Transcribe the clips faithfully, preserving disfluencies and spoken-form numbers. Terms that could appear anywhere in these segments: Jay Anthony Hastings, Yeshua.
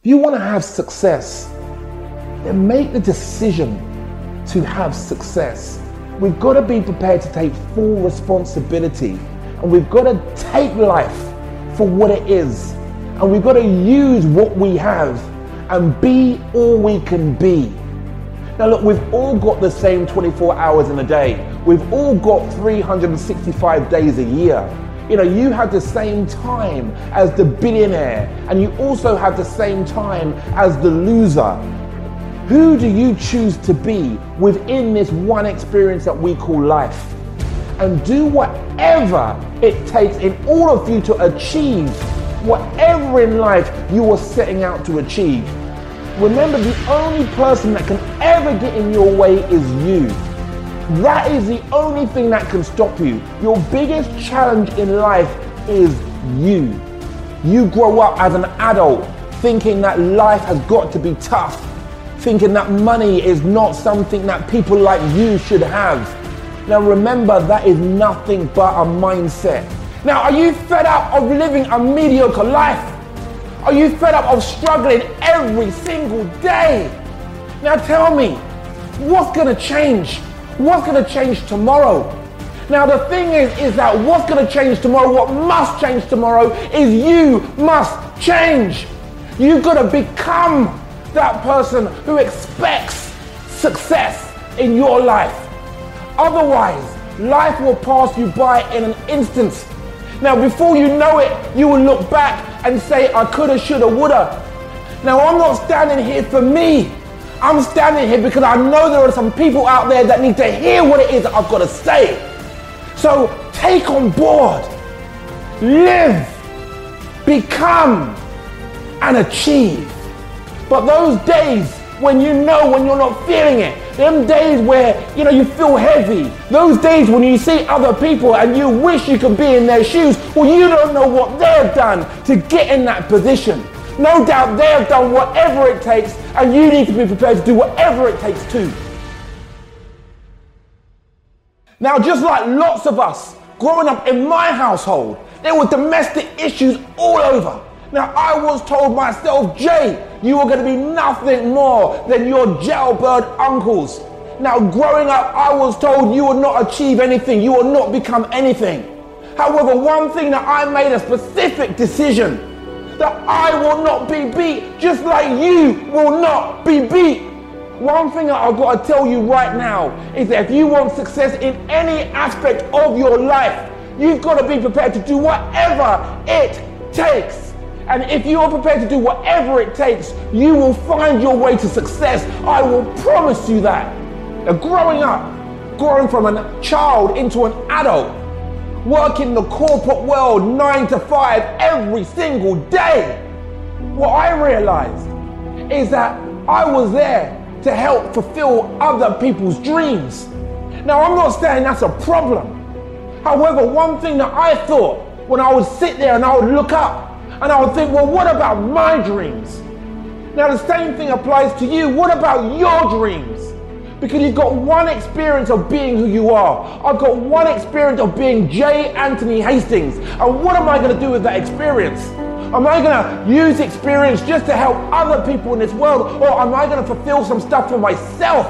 If you want to have success, then make the decision to have success. We've got to be prepared to take full responsibility, and we've got to take life for what it is, and we've got to use what we have and be all we can be. Now look, we've all got the same twenty-four hours in a day. We've all got three hundred sixty-five days a year. You know, you have the same time as the billionaire, and you also have the same time as the loser. Who do you choose to be within this one experience that we call life? And do whatever it takes in all of you to achieve whatever in life you are setting out to achieve. Remember, the only person that can ever get in your way is you. That is the only thing that can stop you. Your biggest challenge in life is you. You grow up as an adult thinking that life has got to be tough, thinking that money is not something that people like you should have. Now remember, that is nothing but a mindset. Now, are you fed up of living a mediocre life? Are you fed up of struggling every single day? Now tell me, what's going to change? What's going to change tomorrow? Now the thing is, is that what's going to change tomorrow, what must change tomorrow is you must change. You've got to become that person who expects success in your life. Otherwise, life will pass you by in an instant. Now before you know it, you will look back and say, I coulda, shoulda, woulda. Now I'm not standing here for me. I'm standing here because I know there are some people out there that need to hear what it is that I've got to say. So take on board, live, become, and achieve. But those days when you know when you're not feeling it, them days where you know you feel heavy, those days when you see other people and you wish you could be in their shoes, well, you don't know what they've done to get in that position. No doubt they have done whatever it takes, and you need to be prepared to do whatever it takes too. Now, just like lots of us, growing up in my household, there were domestic issues all over. Now, I was told myself, Jay, you are going to be nothing more than your jailbird uncles. Now, growing up, I was told you will not achieve anything, you will not become anything. However, one thing that I made a specific decision that I will not be beat, just like you will not be beat. One thing that I've got to tell you right now is that if you want success in any aspect of your life, you've got to be prepared to do whatever it takes. And if you are prepared to do whatever it takes, you will find your way to success. I will promise you that. Now, growing up, growing from a child into an adult, working the corporate world nine to five every single day. What I realized is that I was there to help fulfill other people's dreams. Now, I'm not saying that's a problem. However, one thing that I thought when I would sit there and I would look up and I would think, well, what about my dreams? Now the same thing applies to you. What about your dreams? Because you've got one experience of being who you are. I've got one experience of being Jay Anthony Hastings. And what am I going to do with that experience? Am I going to use experience just to help other people in this world? Or am I going to fulfill some stuff for myself?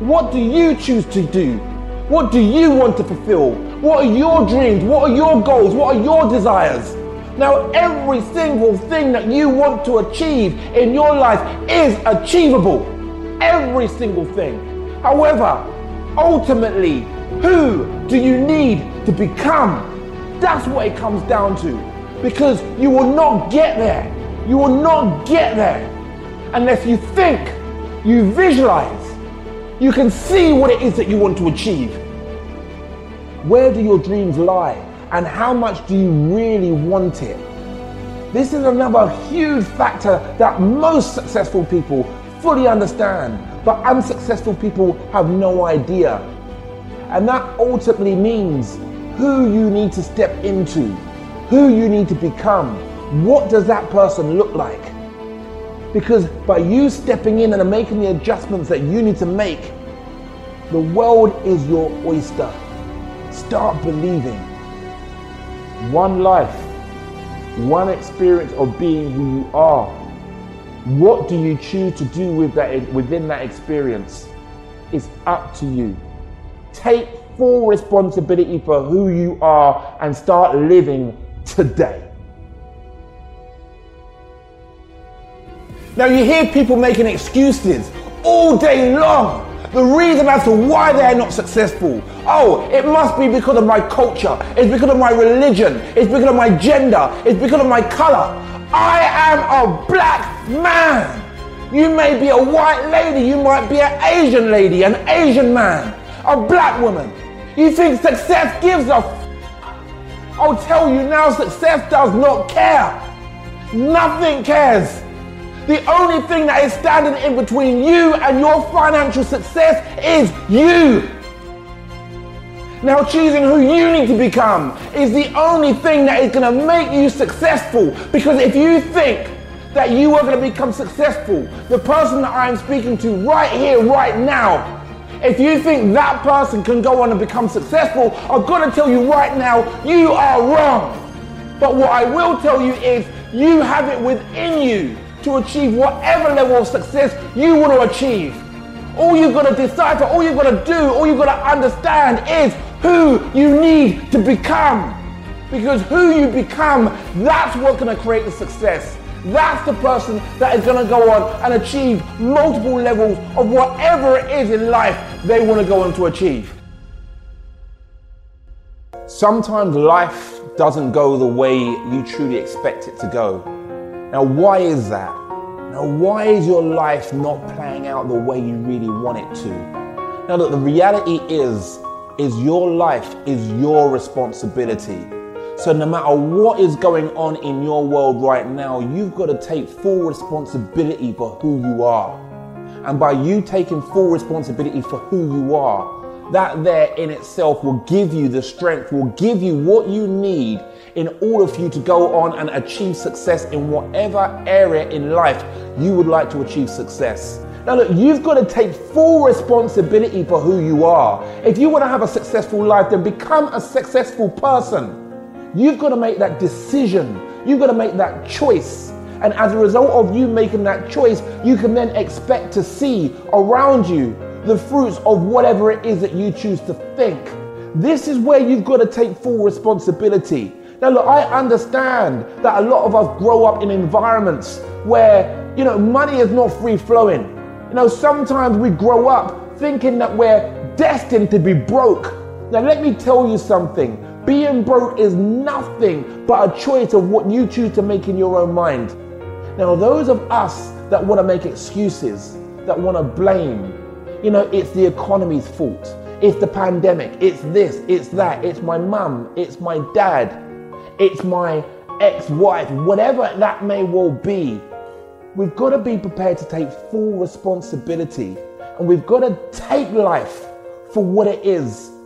What do you choose to do? What do you want to fulfill? What are your dreams? What are your goals? What are your desires? Now, every single thing that you want to achieve in your life is achievable. Every single thing. However, ultimately, who do you need to become? That's what it comes down to. Because you will not get there. You will not get there unless you think, you visualize, you can see what it is that you want to achieve. Where do your dreams lie? And how much do you really want it? This is another huge factor that most successful people fully understand, but unsuccessful people have no idea. And that ultimately means who you need to step into, who you need to become. What does that person look like? Because by you stepping in and making the adjustments that you need to make, the world is your oyster. Start believing. One life, one experience of being who you are. What do you choose to do with that, within that experience? It's up to you. Take full responsibility for who you are and start living today. Now you hear people making excuses all day long. The reason as to why they're not successful. Oh, it must be because of my culture. It's because of my religion. It's because of my gender. It's because of my color. I am a black man. You may be a white lady. You might be an Asian lady, an Asian man, a black woman. You think success gives a f***? I'll tell you now, success does not care. Nothing cares. The only thing that is standing in between you and your financial success is you. Now choosing who you need to become is the only thing that is going to make you successful. Because if you think that you are going to become successful, the person that I am speaking to right here, right now, if you think that person can go on and become successful, I've got to tell you right now, you are wrong. But what I will tell you is you have it within you to achieve whatever level of success you want to achieve. All you've got to decipher, all you've got to do, all you've got to understand is who you need to become. Because who you become, that's what's going to create the success. That's the person that is going to go on and achieve multiple levels of whatever it is in life they want to go on to achieve. Sometimes life doesn't go the way you truly expect it to go. Now, why is that? Now, why is your life not playing out the way you really want it to? Now, look, the reality is, is your life is your responsibility. So no matter what is going on in your world right now, you've got to take full responsibility for who you are. And by you taking full responsibility for who you are, that there in itself will give you the strength, will give you what you need in order for you to go on and achieve success in whatever area in life you would like to achieve success. Now look, you've got to take full responsibility for who you are. If you want to have a successful life, then become a successful person. You've got to make that decision. You've got to make that choice. And as a result of you making that choice, you can then expect to see around you the fruits of whatever it is that you choose to think. This is where you've got to take full responsibility. Now look, I understand that a lot of us grow up in environments where, you know, money is not free flowing. You know, sometimes we grow up thinking that we're destined to be broke. Now let me tell you something. Being broke is nothing but a choice of what you choose to make in your own mind. Now those of us that want to make excuses, that want to blame, you know, it's the economy's fault. It's the pandemic. It's this, it's that, it's my mum, it's my dad. It's my ex-wife, whatever that may well be. We've got to be prepared to take full responsibility and we've got to take life for what it is